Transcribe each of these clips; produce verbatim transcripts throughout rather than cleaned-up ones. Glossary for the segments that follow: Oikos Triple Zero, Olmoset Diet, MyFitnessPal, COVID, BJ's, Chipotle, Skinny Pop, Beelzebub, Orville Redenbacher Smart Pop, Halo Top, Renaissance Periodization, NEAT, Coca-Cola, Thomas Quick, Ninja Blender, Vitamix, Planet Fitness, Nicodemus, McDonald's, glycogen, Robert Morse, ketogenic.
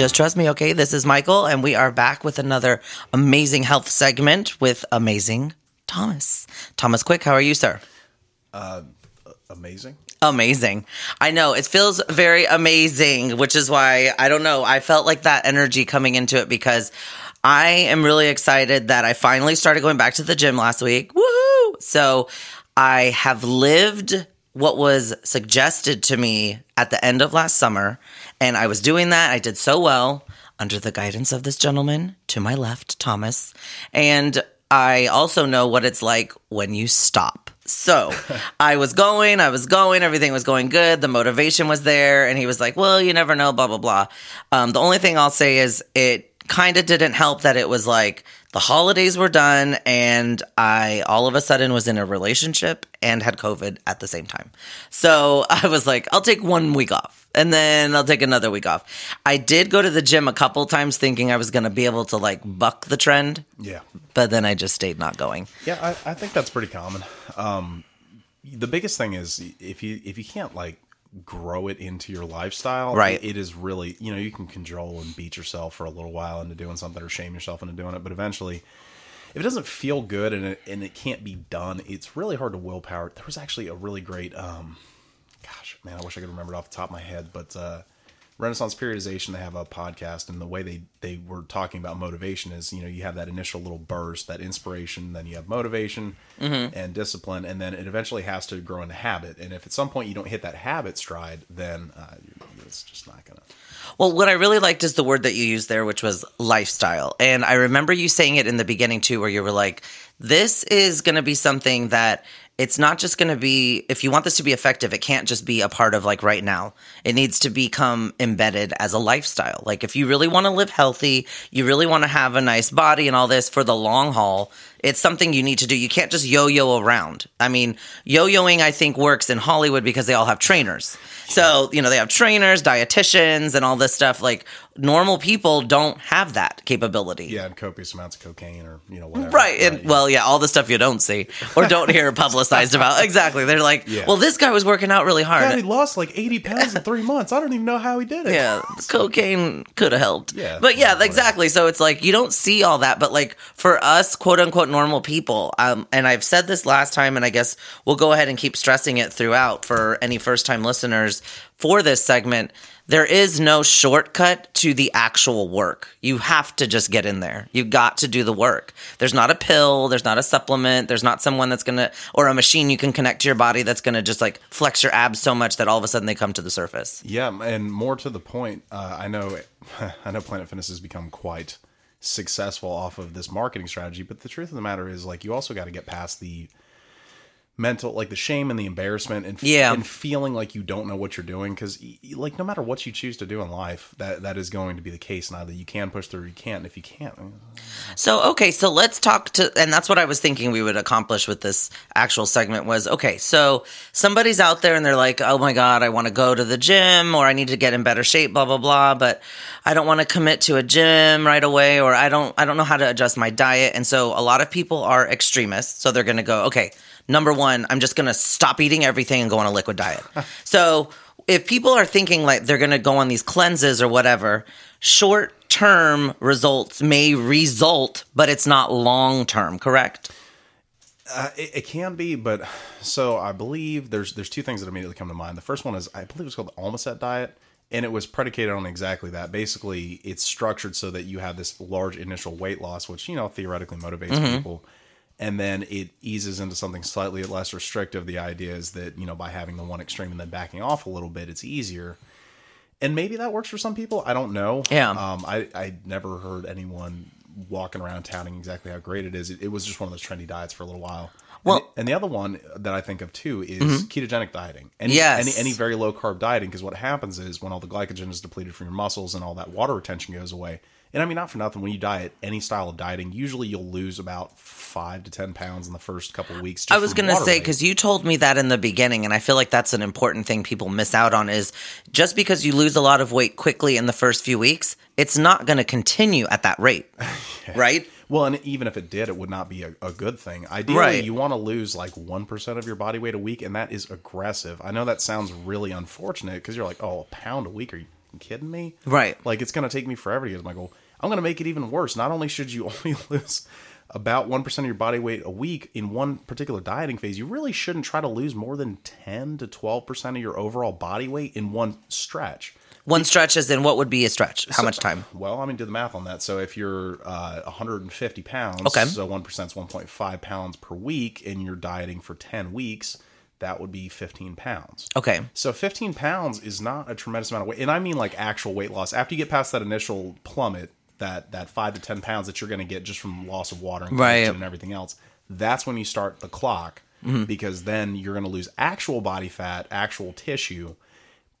Just trust me, okay? This is Michael, and we are back with another amazing health segment with amazing Thomas. Thomas Quick, how are you, sir? Uh, amazing. Amazing. I know. It feels very amazing, which is why, I don't know, I felt like that energy coming into it because I am really excited that I finally started going back to the gym last week. Woohoo! So I have lived what was suggested to me at the end of last summer, and I was doing that. I did so well under the guidance of this gentleman to my left, Thomas, and I also know what it's like when you stop. So I was going, I was going, everything was going good. The motivation was there. And he was like, well, you never know, blah, blah, blah. Um, the only thing I'll say is it kind of didn't help that it was like the holidays were done and I all of a sudden was in a relationship and had COVID at the same time. So I was like, I'll take one week off. And then I'll take another week off. I did go to the gym a couple times thinking I was going to be able to like buck the trend. Yeah. But then I just stayed not going. Yeah, I, I think that's pretty common. Um, the biggest thing is if you if you can't like grow it into your lifestyle, right? It is really, you know, you can control and beat yourself for a little while into doing something or shame yourself into doing it. But eventually, if it doesn't feel good and it, and it can't be done, it's really hard to willpower. There was actually a really great... Um, Gosh, man, I wish I could remember it off the top of my head, but uh, Renaissance Periodization, they have a podcast, and the way they, they were talking about motivation is, you know, you have that initial little burst, that inspiration, then you have motivation mm-hmm. and discipline, and then it eventually has to grow into habit. And if at some point you don't hit that habit stride, then uh, it's just not going to. Well, what I really liked is the word that you used there, which was lifestyle. And I remember you saying it in the beginning, too, where you were like, this is going to be something that... It's not just going to be, if you want this to be effective, it can't just be a part of like right now. It needs to become embedded as a lifestyle. Like if you really want to live healthy, you really want to have a nice body and all this for the long haul, it's something you need to do. You can't just yo-yo around. I mean, yo-yoing, I think, works in Hollywood because they all have trainers. So, you know, they have trainers, dietitians, and all this stuff. Like normal people don't have that capability. Yeah, and copious amounts of cocaine or, you know, whatever. Right. And, right, yeah. Well, yeah, all the stuff you don't see or don't hear publicized. About exactly, they're like, yeah. Well, this guy was working out really hard. God, he lost like eighty pounds in three months. I don't even know how he did it. Yeah, so. Cocaine could have helped. Yeah, but yeah, whatever. Exactly. So it's like you don't see all that, but like for us, quote unquote, normal people. Um, and I've said this last time, and I guess we'll go ahead and keep stressing it throughout for any first time listeners for this segment. There is no shortcut to the actual work. You have to just get in there. You've got to do the work. There's not a pill. There's not a supplement. There's not someone that's going to, or a machine you can connect to your body that's going to just like flex your abs so much that all of a sudden they come to the surface. Yeah. And more to the point, uh, I know, I know Planet Fitness has become quite successful off of this marketing strategy, but the truth of the matter is like, you also got to get past the mental, like the shame and the embarrassment and, yeah. and feeling like you don't know what you're doing. Cause like, no matter what you choose to do in life, that, that is going to be the case. Now that you can push through, you can't, if you can't. I mean, so, okay. So let's talk to, and that's what I was thinking we would accomplish with this actual segment was, okay, so somebody's out there and they're like, oh my God, I want to go to the gym or I need to get in better shape, blah, blah, blah. But I don't want to commit to a gym right away. Or I don't, I don't know how to adjust my diet. And so a lot of people are extremists. So they're going to go, okay, number one, I'm just going to stop eating everything and go on a liquid diet. So if people are thinking like they're going to go on these cleanses or whatever, short-term results may result, but it's not long-term, correct? Uh, it, it can be, but so I believe there's there's two things that immediately come to mind. The first one is I believe it's called the Olmoset Diet, and it was predicated on exactly that. Basically, it's structured so that you have this large initial weight loss, which, you know, theoretically motivates mm-hmm. people. And then it eases into something slightly less restrictive. The idea is that, you know, by having the one extreme and then backing off a little bit, it's easier. And maybe that works for some people. I don't know. Yeah. Um, I, I never heard anyone walking around touting exactly how great it is. It, it was just one of those trendy diets for a little while. Well, and the, and the other one that I think of, too, is mm-hmm. ketogenic dieting. Any, yes. Any, any very low-carb dieting, because what happens is when all the glycogen is depleted from your muscles and all that water retention goes away. And I mean, not for nothing, when you diet, any style of dieting, usually you'll lose about five to ten pounds in the first couple of weeks. Just I was going to say, because you told me that in the beginning, and I feel like that's an important thing people miss out on is just because you lose a lot of weight quickly in the first few weeks, it's not going to continue at that rate, yeah. right? Well, and even if it did, it would not be a, a good thing. Ideally, right. you want to lose like one percent of your body weight a week, and that is aggressive. I know that sounds really unfortunate because you're like, oh, a pound a week, are you kidding me? Right. Like, it's going to take me forever to get to my goal. I'm going to make it even worse. Not only should you only lose about one percent of your body weight a week in one particular dieting phase, you really shouldn't try to lose more than ten to twelve percent of your overall body weight in one stretch. One stretch as in what would be a stretch? How so, much time? Well, I mean, do the math on that. So if you're uh, one hundred fifty pounds, okay. So one percent is one point five pounds per week, and you're dieting for ten weeks, that would be fifteen pounds. Okay. So fifteen pounds is not a tremendous amount of weight. And I mean like actual weight loss. After you get past that initial plummet, that that five to ten pounds that you're going to get just from loss of water and right. and everything else, that's when you start the clock, mm-hmm. because then you're going to lose actual body fat, actual tissue.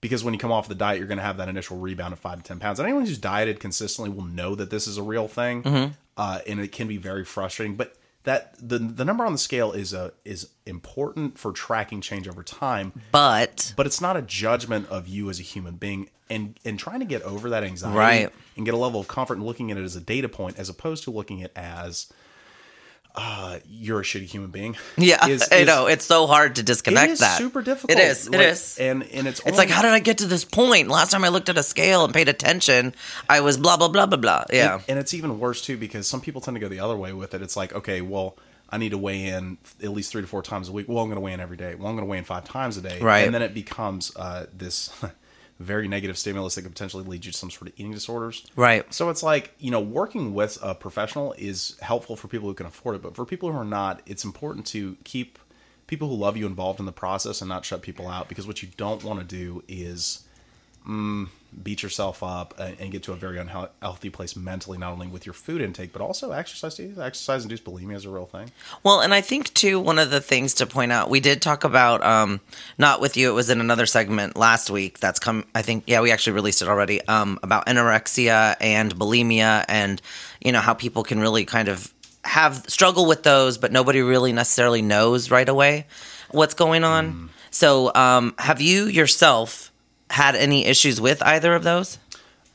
Because when you come off the diet, you're going to have that initial rebound of five to ten pounds. And anyone who's dieted consistently will know that this is a real thing. Mm-hmm. Uh, and it can be very frustrating. But that the the number on the scale is a, is important for tracking change over time. But but it's not a judgment of you as a human being. And, and trying to get over that anxiety right. and get a level of comfort in looking at it as a data point as opposed to looking at it as... Uh, you're a shitty human being. Yeah, is, is, I know. It's so hard to disconnect it is that. It's super difficult. It is. It like, is. And, and it's only, It's like, how did I get to this point? Last time I looked at a scale and paid attention, I was blah, blah, blah, blah, blah. Yeah. And, and it's even worse, too, because some people tend to go the other way with it. It's like, okay, well, I need to weigh in at least three to four times a week. Well, I'm going to weigh in every day. Well, I'm going to weigh in five times a day. Right. And then it becomes uh, this... very negative stimulus that could potentially lead you to some sort of eating disorders. Right. So it's like, you know, working with a professional is helpful for people who can afford it. But for people who are not, it's important to keep people who love you involved in the process and not shut people out. Because what you don't want to do is mm, beat yourself up and, and get to a very unhealthy place mentally, not only with your food intake, but also exercise. Exercise-induced bulimia is a real thing. Well, and I think, too, one of the things to point out, we did talk about, um, not with you, it was in another segment last week that's come, I think, yeah, we actually released it already, um, about anorexia and bulimia and, you know, how people can really kind of have struggle with those, but nobody really necessarily knows right away what's going on. Mm. So um, have you yourself... had any issues with either of those?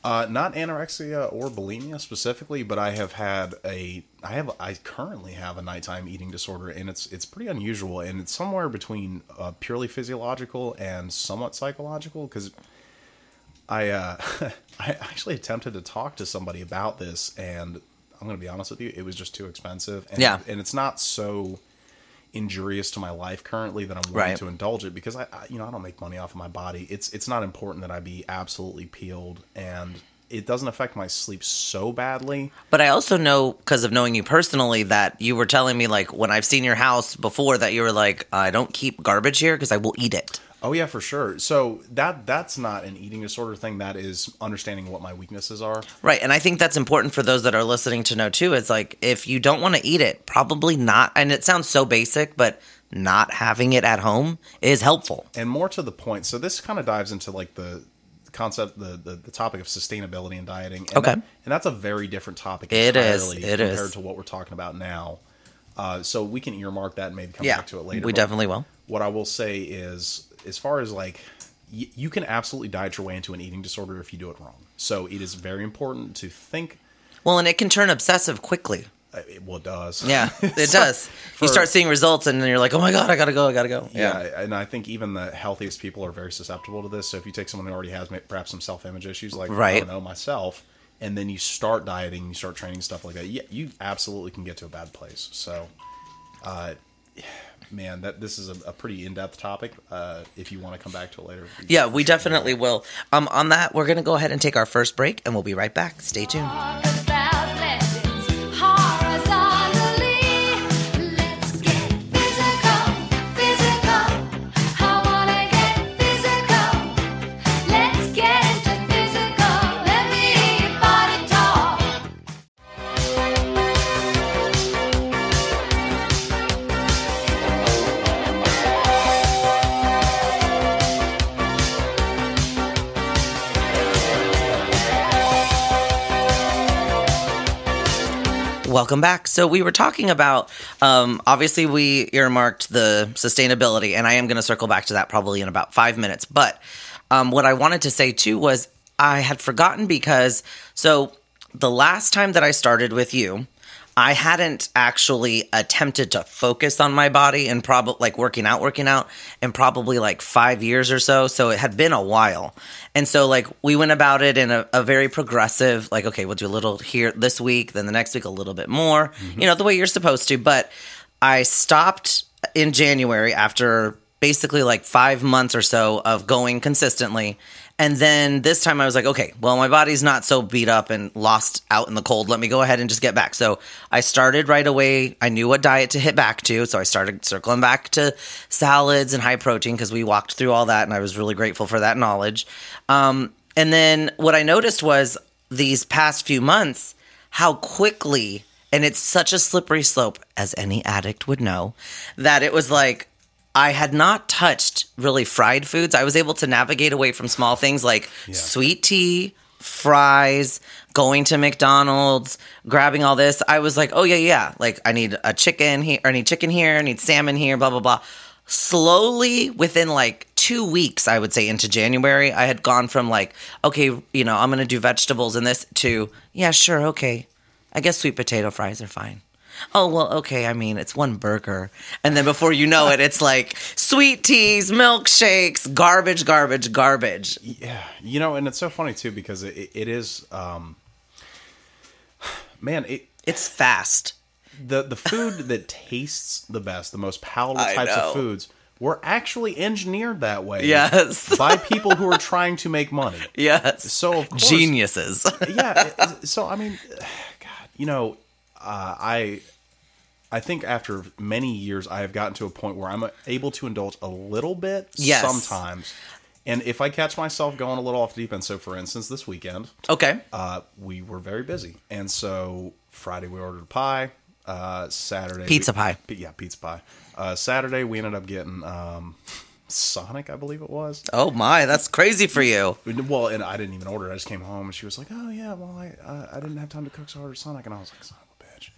Uh, not anorexia or bulimia specifically, but I have had a, I have, I currently have a nighttime eating disorder, and it's it's pretty unusual, and it's somewhere between uh, purely physiological and somewhat psychological. Because I, uh, I actually attempted to talk to somebody about this, and I'm going to be honest with you, it was just too expensive, and yeah. and it's not so injurious to my life currently that I'm willing right. to indulge it, because I, I, you know, I don't make money off of my body. It's it's not important that I be absolutely peeled, and it doesn't affect my sleep so badly. But I also know, because of knowing you personally, that you were telling me, like, when I've seen your house before, that you were like, I don't keep garbage here because I will eat it. Oh yeah, for sure. So that that's not an eating disorder thing. That is understanding what my weaknesses are. Right. And I think that's important for those that are listening to know too. It's like, if you don't want to eat it, probably not. And it sounds so basic, but not having it at home is helpful. And more to the point. So this kind of dives into like the concept, the the, the topic of sustainability in dieting. And okay. That, and that's a very different topic. It is. It is. Compared to what we're talking about now. Uh, so we can earmark that and maybe come yeah, back to it later. We definitely will. What I will say is, as far as like, y- you can absolutely diet your way into an eating disorder if you do it wrong. So it is very important to think. Well, and it can turn obsessive quickly. Uh, it, well, it does. Yeah, it so does. For, you start seeing results and then you're like, oh my God, I got to go, I got to go. Yeah. yeah, and I think even the healthiest people are very susceptible to this. So if you take someone who already has perhaps some self-image issues, like, right. I don't know, myself, and then you start dieting, you start training, stuff like that, yeah, you absolutely can get to a bad place. So, uh, man, that this is a, a pretty in-depth topic. Uh, if you want to come back to it later. Yeah, we definitely will. Um, on that, we're going to go ahead and take our first break, and we'll be right back. Stay tuned. Welcome back. So we were talking about, um, obviously we earmarked the sustainability, and I am going to circle back to that probably in about five minutes. But um, what I wanted to say too was I had forgotten, because so the last time that I started with you, I hadn't actually attempted to focus on my body and probably like working out, working out in probably like five years or so. So it had been a while. And so like we went about it in a, a very progressive, like, okay, we'll do a little here this week, then the next week a little bit more, mm-hmm. you know, the way you're supposed to. But I stopped in January after basically like five months or so of going consistently. And then this time I was like, okay, well, my body's not so beat up and lost out in the cold. Let me go ahead and just get back. So I started right away. I knew what diet to hit back to. So I started circling back to salads and high protein because we walked through all that. And I was really grateful for that knowledge. Um, and then what I noticed was these past few months, how quickly, and it's such a slippery slope, as any addict would know, that it was like, I had not touched really fried foods. I was able to navigate away from small things like yeah. sweet tea, fries, going to McDonald's, grabbing all this. I was like, oh, yeah, yeah. Like, I need a chicken here, or I need chicken here, I need salmon here, blah, blah, blah. Slowly, within like two weeks, I would say, into January, I had gone from like, okay, you know, I'm going to do vegetables and this to, yeah, sure, okay. I guess sweet potato fries are fine. Oh, well, okay, I mean, it's one burger. And then before you know it, it's like sweet teas, milkshakes, garbage, garbage, garbage. Yeah, you know, and it's so funny, too, because it, it is, um, man, it, it's fast. The the food that tastes the best, the most palatable I types know. of foods, were actually engineered that way. Yes. By people who are trying to make money. Yes. So, of course. Geniuses. Yeah, so, I mean, God, you know... Uh, I I think after many years, I have gotten to a point where I'm able to indulge a little bit yes. sometimes. And if I catch myself going a little off the deep end, so for instance, this weekend, okay, uh, we were very busy. And so Friday we ordered a pie. Uh, Saturday. Pizza we, pie. Yeah, pizza pie. Uh, Saturday we ended up getting um, Sonic, I believe it was. Oh my, that's crazy for you. Well, and I didn't even order it. I just came home and she was like, oh yeah, well, I, uh, I didn't have time to cook, so I ordered Sonic. And I was like, Sonic.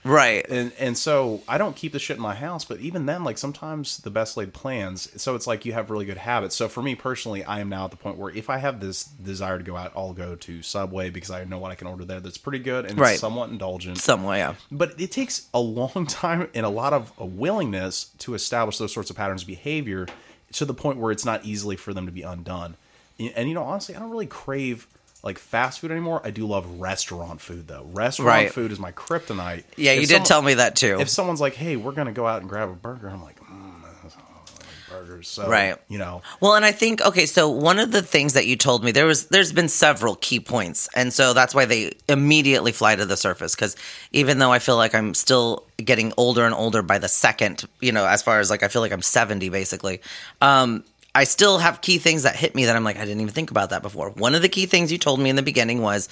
Right. And and so I don't keep the shit in my house, but even then, like sometimes the best laid plans. So it's like you have really good habits. So for me personally, I am now at the point where if I have this desire to go out, I'll go to Subway because I know what I can order there that's pretty good and right. it's somewhat indulgent. Somewhat, yeah. But it takes a long time and a lot of a willingness to establish those sorts of patterns of behavior to the point where it's not easily for them to be undone. And, and you know, honestly, I don't really crave... like fast food anymore. I do love restaurant food though. Restaurant right. food is my kryptonite. Yeah, if you someone, did tell me that too. If someone's like, "Hey, we're gonna go out and grab a burger," I'm like, mm, "I don't like burgers." So, right. You know. Well, and I think okay. So one of the things that you told me there was there's been several key points, and so that's why they immediately fly to the surface because even though I feel like I'm still getting older and older by the second, you know, as far as like I feel like I'm seventy basically. Um, I still have key things that hit me that I'm like, I didn't even think about that before. One of the key things you told me in the beginning was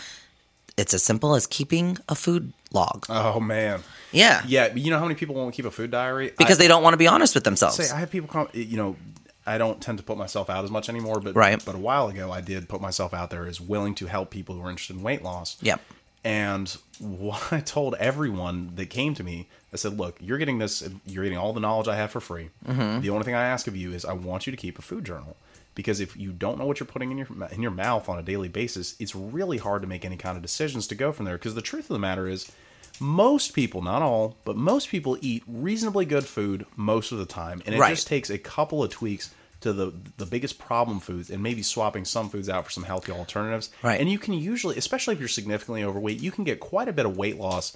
it's as simple as keeping a food log. Oh, man. Yeah. Yeah. You know how many people won't keep a food diary? Because I, they don't want to be honest with themselves. Say, I have people come, you know, I don't tend to put myself out as much anymore, but, right. but a while ago I did put myself out there as willing to help people who are interested in weight loss. Yep. And what I told everyone that came to me, I said, look, you're getting this, you're getting all the knowledge I have for free. Mm-hmm. The only thing I ask of you is I want you to keep a food journal because if you don't know what you're putting in your in your mouth on a daily basis, it's really hard to make any kind of decisions to go from there because the truth of the matter is most people, not all, but most people eat reasonably good food most of the time. And it right. just takes a couple of tweaks to the the biggest problem foods and maybe swapping some foods out for some healthy alternatives. Right. And you can usually, especially if you're significantly overweight, you can get quite a bit of weight loss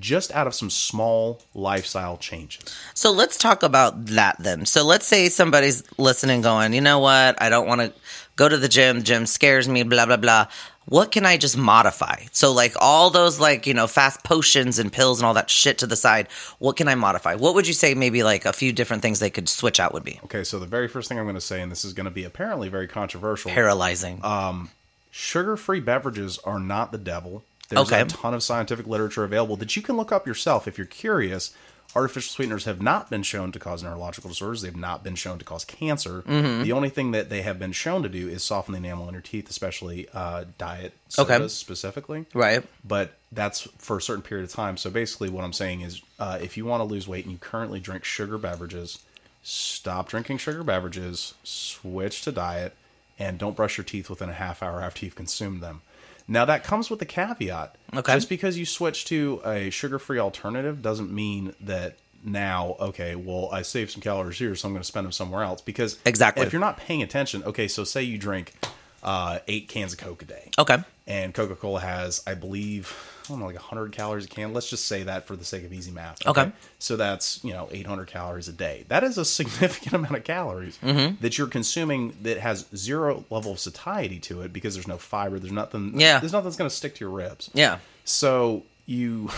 just out of some small lifestyle changes. So let's talk about that then. So let's say somebody's listening going, you know what? I don't want to go to the gym. Gym scares me, blah, blah, blah. What can I just modify? So like all those like, you know, fast potions and pills and all that shit to the side, what can I modify? What would you say maybe like a few different things they could switch out would be? Okay, so the very first thing I'm going to say, and this is going to be apparently very controversial. Paralyzing. Um, sugar-free beverages are not the devil. There's okay. a ton of scientific literature available that you can look up yourself if you're curious. Artificial sweeteners have not been shown to cause neurological disorders. They've not been shown to cause cancer. Mm-hmm. The only thing that they have been shown to do is soften the enamel in your teeth, especially uh, diet sodas okay. specifically. Right. But that's for a certain period of time. So basically what I'm saying is uh, if you want to lose weight and you currently drink sugar beverages, stop drinking sugar beverages, switch to diet, and don't brush your teeth within a half hour after you've consumed them. Now, that comes with a caveat. Okay. Just because you switch to a sugar-free alternative doesn't mean that now, okay, well, I saved some calories here, so I'm going to spend them somewhere else. Because exactly. if you're not paying attention, okay, so say you drink uh, eight cans of Coke a day. Okay. And Coca-Cola has, I believe, I don't know, like one hundred calories a can. Let's just say that for the sake of easy math. Okay. okay. So that's, you know, eight hundred calories a day. That is a significant amount of calories mm-hmm. that you're consuming that has zero level of satiety to it because there's no fiber. There's nothing. Yeah. There's nothing that's going to stick to your ribs. Yeah. So you...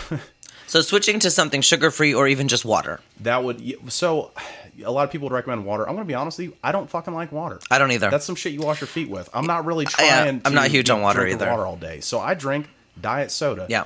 So switching to something sugar-free or even just water. That would... So... A lot of people would recommend water. I'm going to be honest with you. I don't fucking like water. I don't either. That's some shit you wash your feet with. I'm not really trying I, I'm to... I'm not huge on water either. Water all day. So I drink diet soda. Yeah.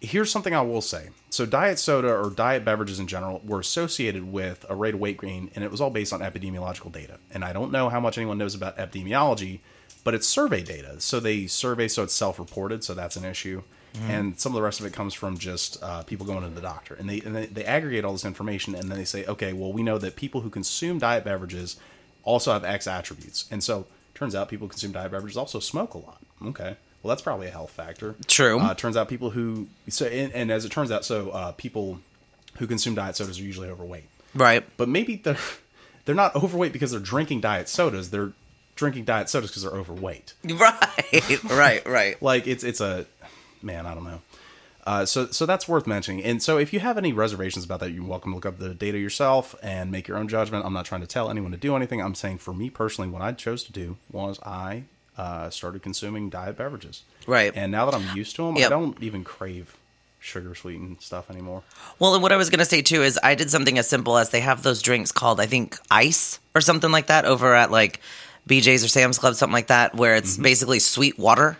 Here's something I will say. So diet soda or diet beverages in general were associated with a rate of weight gain, and it was all based on epidemiological data. And I don't know how much anyone knows about epidemiology, but it's survey data. So they survey, so it's self-reported, so that's an issue. Mm. And some of the rest of it comes from just uh, people going to the doctor. And, they, and they, they aggregate all this information, and then they say, okay, well, we know that people who consume diet beverages also have X attributes. And so turns out people who consume diet beverages also smoke a lot. Okay. Well, that's probably a health factor. True. Uh, turns out people who – so and, and as it turns out, so uh, people who consume diet sodas are usually overweight. Right. But maybe they're, they're not overweight because they're drinking diet sodas. They're drinking diet sodas because they're overweight. Right. Right, right. Like it's it's a – Man, I don't know. Uh, so so that's worth mentioning. And so if you have any reservations about that, you're welcome to look up the data yourself and make your own judgment. I'm not trying to tell anyone to do anything. I'm saying for me personally, what I chose to do was I uh, started consuming diet beverages. Right. And now that I'm used to them, yep. I don't even crave sugar sweetened stuff anymore. Well, and what I was going to say too is I did something as simple as they have those drinks called, I think, ice or something like that over at like B J's or Sam's Club, something like that, where it's mm-hmm. basically sweet water,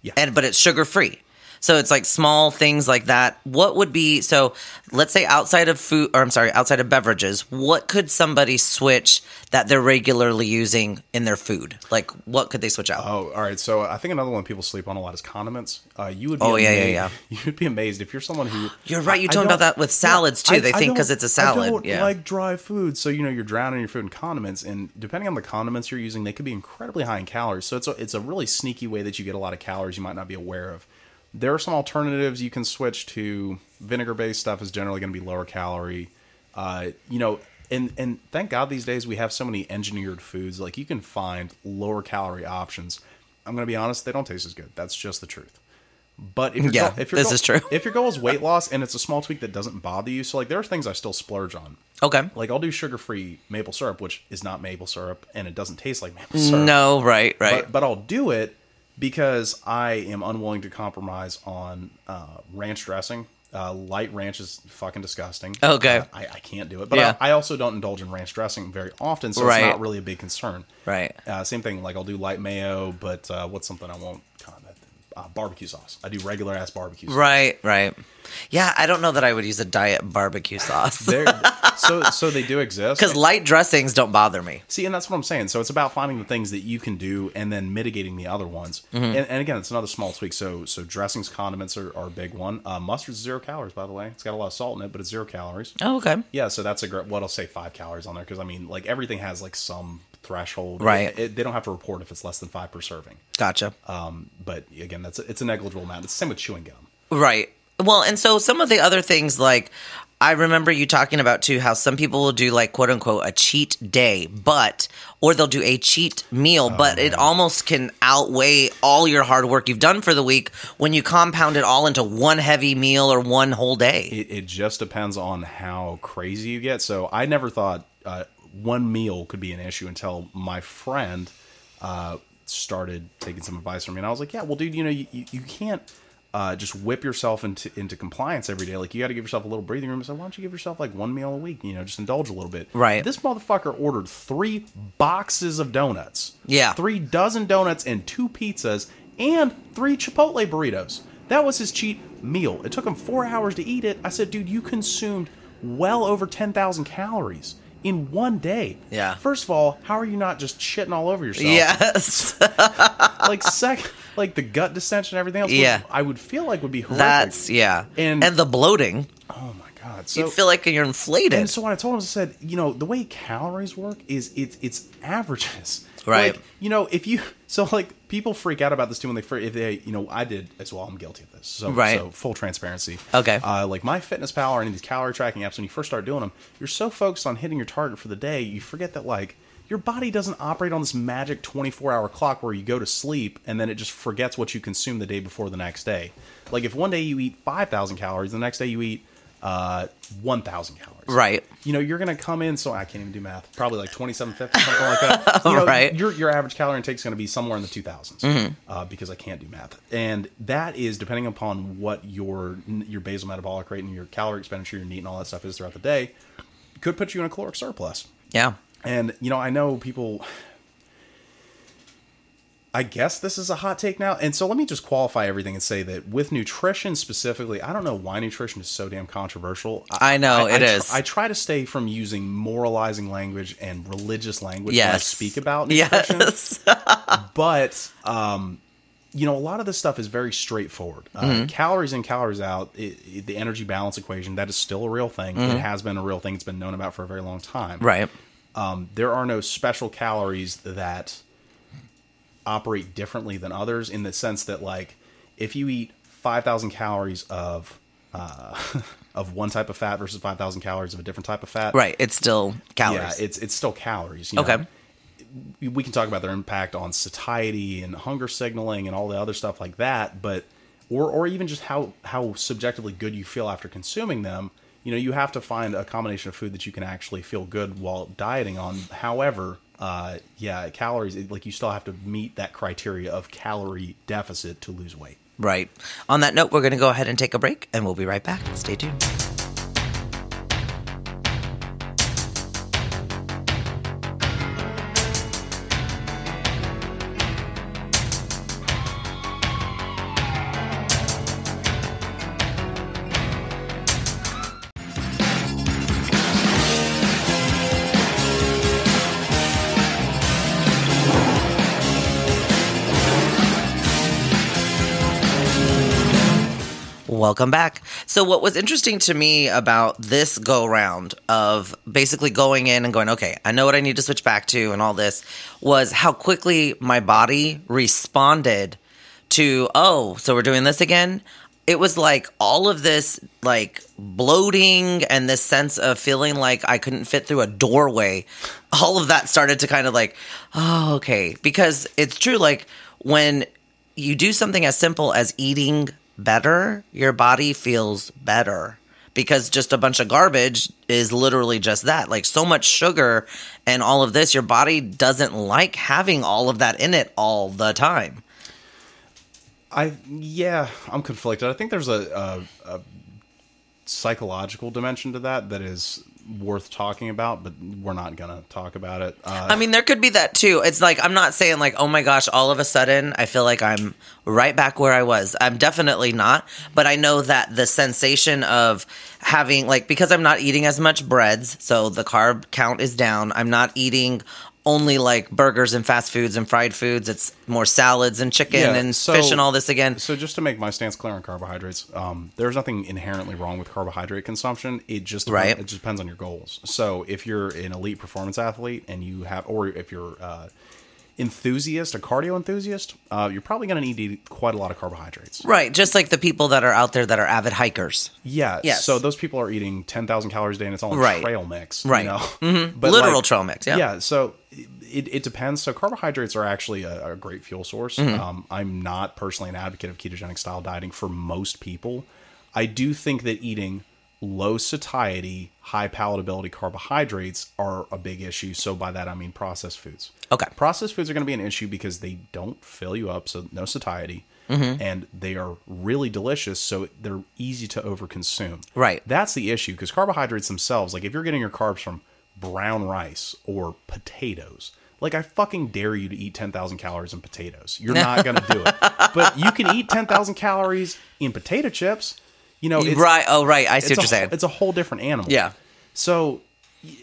yeah. and but it's sugar free. So it's like small things like that. What would be, so let's say outside of food, or I'm sorry, outside of beverages, what could somebody switch that they're regularly using in their food? Like what could they switch out? Oh, all right. So I think another one people sleep on a lot is condiments. Uh, you would be oh, amazed. yeah, yeah, yeah. You would be amazed if you're someone who. You're right. You told about that with salads too. I, they I think because it's a salad. I don't yeah. like dry food. So, you know, you're drowning your food in condiments. And depending on the condiments you're using, they could be incredibly high in calories. So it's a, it's a really sneaky way that you get a lot of calories you might not be aware of. There are some alternatives you can switch to. Vinegar-based stuff is generally going to be lower calorie. Uh, you know, and, and thank God these days we have so many engineered foods. Like, you can find lower calorie options. I'm going to be honest, they don't taste as good. That's just the truth. But if, yeah, goal, if, this goal, is true. if your goal is weight loss and it's a small tweak that doesn't bother you, so, like, there are things I still splurge on. Okay. Like, I'll do sugar-free maple syrup, which is not maple syrup, and it doesn't taste like maple syrup. No, right, right. But, but I'll do it. Because I am unwilling to compromise on uh, ranch dressing. Uh, light ranch is fucking disgusting. Okay. Uh, I, I can't do it. But yeah. I, I also don't indulge in ranch dressing very often, so right. it's not really a big concern. Right. Uh, same thing. Like, I'll do light mayo, but uh, what's something I won't comment? Uh, barbecue sauce. I do regular-ass barbecue sauce. Right, right. Yeah, I don't know that I would use a diet barbecue sauce. so so they do exist. Because light dressings don't bother me. See, and that's what I'm saying. So it's about finding the things that you can do and then mitigating the other ones. Mm-hmm. And, and again, it's another small tweak. So so dressings, condiments are, are a big one. Uh, mustard's zero calories, by the way. It's got a lot of salt in it, but it's zero calories. Oh, okay. Yeah, so that's a great... Well, I'll say five calories on there because, I mean, like everything has like some... threshold. Right. It, it, they don't have to report if it's less than five per serving. Gotcha. Um, but again, that's it's a negligible amount. It's the same with chewing gum. Right. Well, and so some of the other things like I remember you talking about too, how some people will do like quote unquote a cheat day, but or they'll do a cheat meal, oh, but man. It almost can outweigh all your hard work you've done for the week when you compound it all into one heavy meal or one whole day. It, it just depends on how crazy you get. So I never thought uh, one meal could be an issue until my friend uh, started taking some advice from me. And I was like, yeah, well, dude, you know, you, you can't uh, just whip yourself into into compliance every day. Like, you got to give yourself a little breathing room. So why don't you give yourself, like, one meal a week? You know, just indulge a little bit. Right. This motherfucker ordered three boxes of donuts. Yeah. Three dozen donuts and two pizzas and three Chipotle burritos. That was his cheat meal. It took him four hours to eat it. I said, dude, you consumed well over ten thousand calories. In one day. Yeah. First of all, how are you not just shitting all over yourself? Yes. like sec, like the gut dissension and everything else. Yeah. I would feel like would be horrific. That's yeah. And, and the bloating. Oh my God. God. So, you'd feel like you're inflated. And so what I told him, I said, you know, the way calories work is it's it's averages. Right. Like, you know, if you, so like people freak out about this too when they, if they, you know, I did as well. I'm guilty of this. So, right. So full transparency. Okay. Uh, like MyFitnessPal or any of these calorie tracking apps, when you first start doing them, you're so focused on hitting your target for the day, you forget that like your body doesn't operate on this magic twenty-four hour clock where you go to sleep and then it just forgets what you consumed the day before the next day. Like if one day you eat five thousand calories, the next day you eat uh, one thousand calories. Right. You know, you're going to come in, so I can't even do math, probably like twenty-seven fifty, something like that. You know, right. Your, your average calorie intake is going to be somewhere in the two thousands mm-hmm. uh, because I can't do math. And that is depending upon what your your basal metabolic rate and your calorie expenditure, your NEAT and all that stuff is throughout the day, could put you in a caloric surplus. Yeah. And, you know, I know people, I guess this is a hot take now. And so let me just qualify everything and say that with nutrition specifically, I don't know why nutrition is so damn controversial. I, I know, I, it I is. Tr- I try to stay from using moralizing language and religious language yes. when I speak about nutrition. Yes. But, um, you know, a lot of this stuff is very straightforward. Uh, mm-hmm. Calories in, calories out, it, it, the energy balance equation, that is still a real thing. Mm-hmm. It has been a real thing. It's been known about for a very long time. Right. Um, there are no special calories that operate differently than others in the sense that, like, if you eat five thousand calories of uh, of one type of fat versus five thousand calories of a different type of fat, right? It's still calories. Yeah, it's it's still calories. You okay, know? We can talk about their impact on satiety and hunger signaling and all the other stuff like that, but or or even just how how subjectively good you feel after consuming them. You know, you have to find a combination of food that you can actually feel good while dieting on. However, uh, yeah, calories, it, like you still have to meet that criteria of calorie deficit to lose weight. Right. On that note, we're going to go ahead and take a break, and we'll be right back. Stay tuned. Welcome back. So what was interesting to me about this go round of basically going in and going, okay, I know what I need to switch back to and all this, was how quickly my body responded to, oh, so we're doing this again. It was like all of this like bloating and this sense of feeling like I couldn't fit through a doorway. All of that started to kind of like, oh, okay. Because it's true, like when you do something as simple as eating better, your body feels better, because just a bunch of garbage is literally just that, like so much sugar and all of this. Your body doesn't like having all of that in it all the time. I yeah, I'm conflicted. I think there's a, a, a psychological dimension to that that is worth talking about, but we're not gonna talk about it. Uh, I mean, there could be that too. It's like, I'm not saying like, oh my gosh, all of a sudden I feel like I'm right back where I was. I'm definitely not, but I know that the sensation of having, like, because I'm not eating as much breads, so the carb count is down. I'm not eating only like burgers and fast foods and fried foods. It's more salads and chicken yeah, and so, fish and all this again. So just to make my stance clear on carbohydrates, um, there's nothing inherently wrong with carbohydrate consumption. It just depends, right. It just depends on your goals. So if you're an elite performance athlete and you have, or if you're uh, enthusiast, a cardio enthusiast, uh, you're probably going to need to eat quite a lot of carbohydrates. Right. Just like the people that are out there that are avid hikers. Yeah. Yes. So those people are eating ten thousand calories a day and it's all right. trail mix. Right. You know? Mm-hmm. But literal like, trail mix. Yeah. Yeah. So it, it depends. So carbohydrates are actually a, a great fuel source. Mm-hmm. Um, I'm not personally an advocate of ketogenic style dieting for most people. I do think that eating low satiety, high palatability carbohydrates are a big issue. So by that, I mean processed foods. Okay. Processed foods are going to be an issue because they don't fill you up, so no satiety. Mm-hmm. And they are really delicious, so they're easy to overconsume. Right. That's the issue, because carbohydrates themselves, like if you're getting your carbs from brown rice or potatoes, like I fucking dare you to eat ten thousand calories in potatoes. You're not going to do it. But you can eat ten thousand calories in potato chips. You know, it's, right? Oh, right. I see what you're whole, saying. It's a whole different animal. Yeah. So,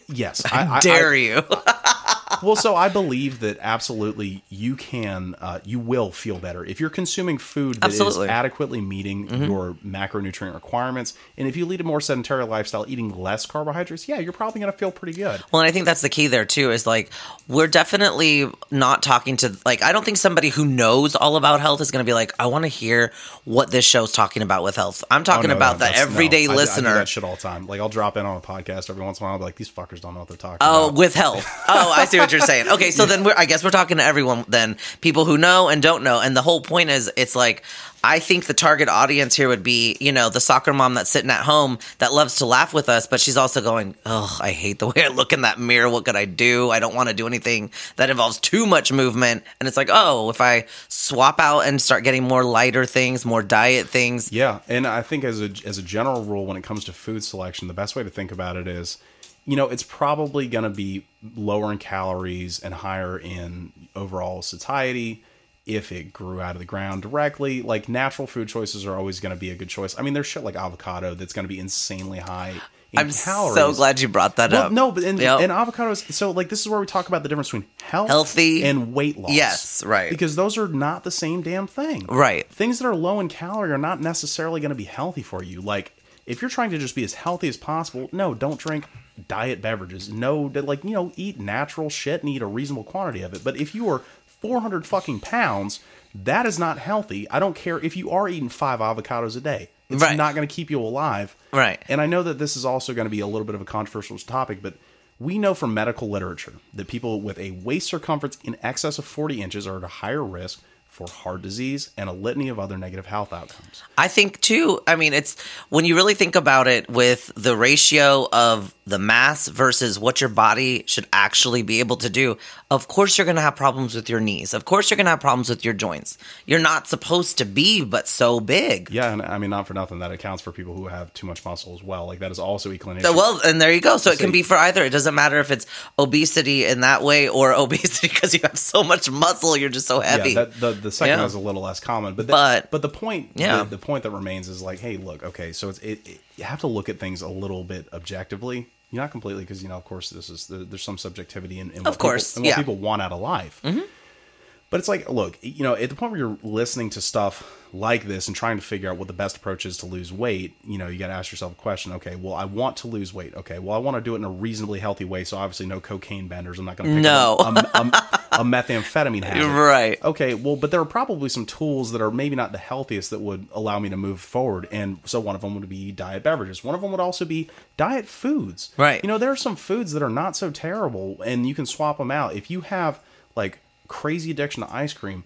yes, I, I dare I, you. Well, so I believe that absolutely you can, uh, you will feel better if you're consuming food that absolutely. is adequately meeting mm-hmm. your macronutrient requirements. And if you lead a more sedentary lifestyle, eating less carbohydrates, yeah, you're probably going to feel pretty good. Well, and I think that's the key there too, is like, we're definitely not talking to, like, I don't think somebody who knows all about health is going to be like, I want to hear what this show's talking about with health. I'm talking oh, no, about no, the everyday no. listener. I, I do that shit all the time. Like, I'll drop in on a podcast every once in a while, I'll be like, these fuckers don't know what they're talking oh, about. Oh, with health. Oh, I see what you're saying. Okay, so yeah. then we're, I guess we're talking to everyone then, people who know and don't know. And the whole point is, it's like, I think the target audience here would be, you know, the soccer mom that's sitting at home that loves to laugh with us, but she's also going, oh, I hate the way I look in that mirror. What could I do? I don't want to do anything that involves too much movement. And it's like, oh, if I swap out and start getting more lighter things, more diet things. Yeah. And I think as a, as a general rule, when it comes to food selection, the best way to think about it is, you know, it's probably going to be lower in calories and higher in overall satiety if it grew out of the ground directly. Like, natural food choices are always going to be a good choice. I mean, there's shit like avocado that's going to be insanely high in I'm calories. I'm so glad you brought that well, up. No, but in, yep. in avocados, so like, this is where we talk about the difference between health healthy and weight loss. Yes, right. Because those are not the same damn thing. Right. Things that are low in calorie are not necessarily going to be healthy for you. Like, if you're trying to just be as healthy as possible, no, don't drink diet beverages. No, like, you know, eat natural shit and eat a reasonable quantity of it. But if you are four hundred fucking pounds, that is not healthy. I don't care if you are eating five avocados a day. It's right. not going to keep you alive. Right. And I know that this is also going to be a little bit of a controversial topic, but we know from medical literature that people with a waist circumference in excess of forty inches are at a higher risk for heart disease and a litany of other negative health outcomes. I think too, I mean, it's when you really think about it with the ratio of the mass versus what your body should actually be able to do, of course you're going to have problems with your knees. Of course you're going to have problems with your joints. You're not supposed to be but so big. Yeah, and I mean, not for nothing, that accounts for people who have too much muscle as well. Like, that is also equal an issue. So, well, and there you go. So, so it can be for either. It doesn't matter if it's obesity in that way or obesity because you have so much muscle, you're just so heavy. Yeah, that, the, the second yeah. one is a little less common. But the, but, but the point yeah. the, the point that remains is like, hey, look, okay, so it's it, it, you have to look at things a little bit objectively. You're not completely, because, you know, of course, this is the, there's some subjectivity in, in what, of course, people, in what yeah. people want out of life. Mm-hmm. But it's like, look, you know, at the point where you're listening to stuff like this and trying to figure out what the best approach is to lose weight, you know, you got to ask yourself a question. Okay, well, I want to lose weight. Okay, well, I want to do it in a reasonably healthy way. So obviously no cocaine benders. I'm not going to pick no. up a, a, a methamphetamine hazard. Right. Okay, well, but there are probably some tools that are maybe not the healthiest that would allow me to move forward. And so one of them would be diet beverages. One of them would also be diet foods. Right. You know, there are some foods that are not so terrible and you can swap them out. If you have like crazy addiction to ice cream,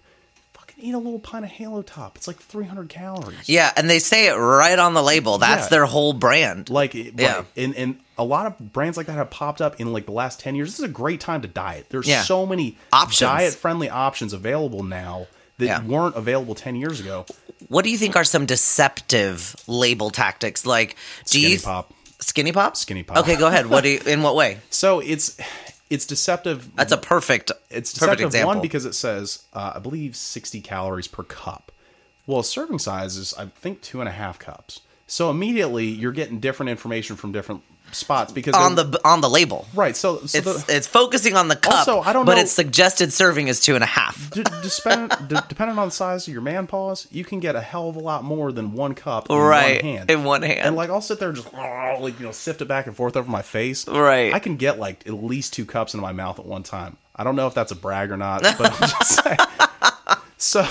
fucking eat a little pint of Halo Top. It's like three hundred calories. Yeah, and they say it right on the label. That's yeah. their whole brand. Like, yeah. right. and, and a lot of brands like that have popped up in like the last ten years. This is a great time to diet. There's yeah. so many options. Diet-friendly options available now that yeah. weren't available ten years ago. What do you think are some deceptive label tactics? Like, do Skinny you... Pop. Skinny Pop? Skinny Pop. Okay, go ahead. What do you, in what way? So it's... It's deceptive. That's a perfect, it's deceptive perfect example. One, because it says, uh, I believe, sixty calories per cup. Well, a serving size is, I think, two and a half cups. So immediately you're getting different information from different spots because on the on the label, right? So, so it's the, it's focusing on the cup. Also, I don't but know, its suggested serving is two and a half. d- depend, d- depending on the size of your man paws, you can get a hell of a lot more than one cup in right, one hand. In one hand, and like I'll sit there and just like you know sift it back and forth over my face. Right, I can get like at least two cups into my mouth at one time. I don't know if that's a brag or not, but I'm just saying. So,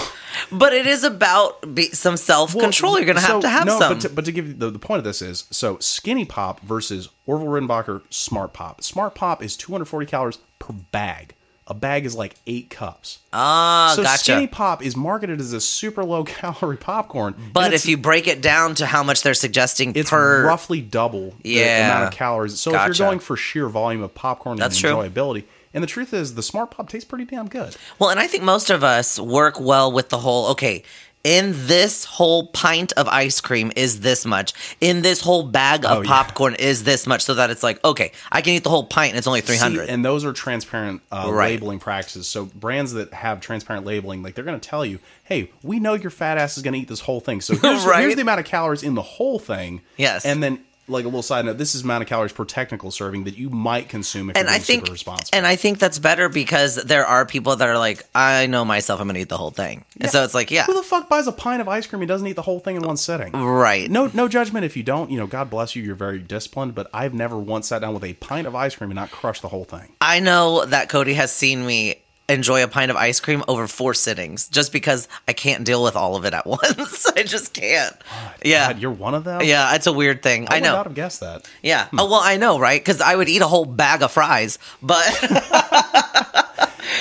but it is about be, some self-control. Well, You're going to so, have to have no, some. But to, but to give you the, the point of this is, so Skinny Pop versus Orville Redenbacher Smart Pop. Smart Pop is two hundred forty calories per bag. A bag is like eight cups. Ah, so gotcha. Skinny Pop is marketed as a super low-calorie popcorn. But if you break it down to how much they're suggesting it's per... It's roughly double yeah. the amount of calories. So gotcha. If you're going for sheer volume of popcorn That's and enjoyability... True. And the truth is, the Smart Pop tastes pretty damn good. Well, and I think most of us work well with the whole, okay, in this whole pint of ice cream is this much. In this whole bag of oh, popcorn yeah. is this much. So that it's like, okay, I can eat the whole pint and it's only three hundred. See, and those are transparent uh, right. labeling practices. So brands that have transparent labeling, like they're going to tell you, hey, we know your fat ass is going to eat this whole thing. So here's, right? here's the amount of calories in the whole thing. Yes. And then like a little side note, this is amount of calories per technical serving that you might consume if and you're I think, super responsible. And I think that's better because there are people that are like, I know myself, I'm going to eat the whole thing. Yeah. And so it's like, yeah. Who the fuck buys a pint of ice cream and doesn't eat the whole thing in one sitting? Right. No no judgment if you don't. You know, God bless you, you're very disciplined, but I've never once sat down with a pint of ice cream and not crushed the whole thing. I know that Cody has seen me enjoy a pint of ice cream over four sittings just because I can't deal with all of it at once. I just can't. God, yeah. God, you're one of them? Yeah, it's a weird thing. I, I know. I would not have guessed that. Yeah. Hmm. Oh, well, I know, right? Because I would eat a whole bag of fries, but...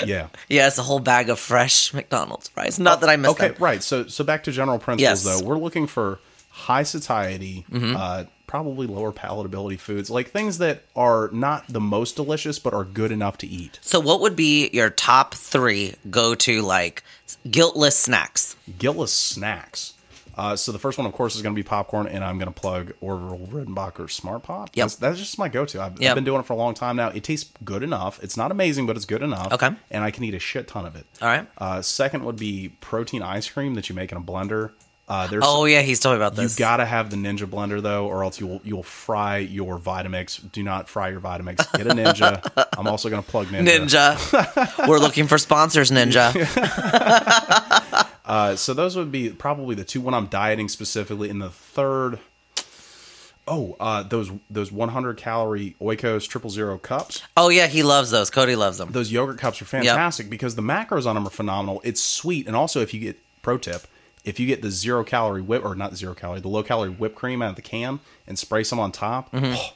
yeah. Yeah, it's a whole bag of fresh McDonald's fries. Not oh, that I missed okay, them. Okay, right. So, so back to general principles, yes. though. We're looking for high satiety, mm-hmm. uh, probably lower palatability foods, like things that are not the most delicious, but are good enough to eat. So what would be your top three go-to, like, guiltless snacks? Guiltless snacks. Uh, so the first one, of course, is going to be popcorn, and I'm going to plug Orville Redenbacher Smart Pop. Yep. That's, that's just my go-to. I've, yep. I've been doing it for a long time now. It tastes good enough. It's not amazing, but it's good enough. Okay. And I can eat a shit ton of it. All right. Uh, second would be protein ice cream that you make in a blender. Uh, oh, some, yeah, he's talking about this. You got to have the Ninja Blender, though, or else you will you'll fry your Vitamix. Do not fry your Vitamix. Get a Ninja. I'm also going to plug Ninja. Ninja. We're looking for sponsors, Ninja. uh, so those would be probably the two when I'm dieting specifically. And the third, oh, uh, those those one hundred calorie Oikos Triple Zero cups. Oh, yeah, he loves those. Cody loves them. Those yogurt cups are fantastic yep. because the macros on them are phenomenal. It's sweet. And also, if you get, pro tip, if you get the zero calorie whip, or not zero calorie, the low calorie whipped cream out of the can and spray some on top, mm-hmm. oh,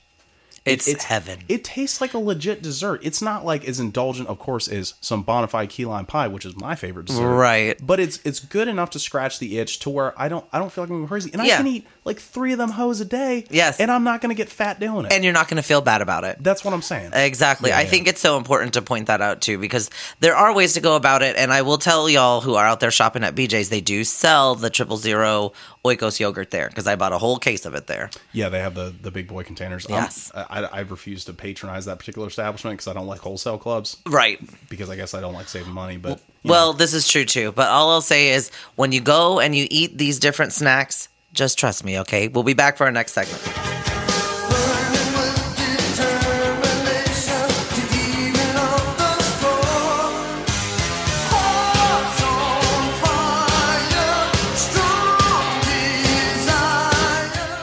it's, it's heaven. It tastes like a legit dessert. It's not like as indulgent, of course, as some bonafide key lime pie, which is my favorite dessert. Right. But it's it's good enough to scratch the itch to where I don't I don't feel like I'm going crazy, and yeah. I can eat like three of them hoes a day. Yes. And I'm not going to get fat doing it. And you're not going to feel bad about it. That's what I'm saying. Exactly. Yeah, I yeah. think it's so important to point that out too, because there are ways to go about it. And I will tell y'all who are out there shopping at B J's, they do sell the Triple Zero Oikos yogurt there, because I bought a whole case of it there. Yeah, they have the the big boy containers. Yes. Um, I, I refuse to patronize that particular establishment because I don't like wholesale clubs. Right. Because I guess I don't like saving money, but... Well, know. This is true too. But all I'll say is when you go and you eat these different snacks, just trust me, okay? We'll be back for our next segment.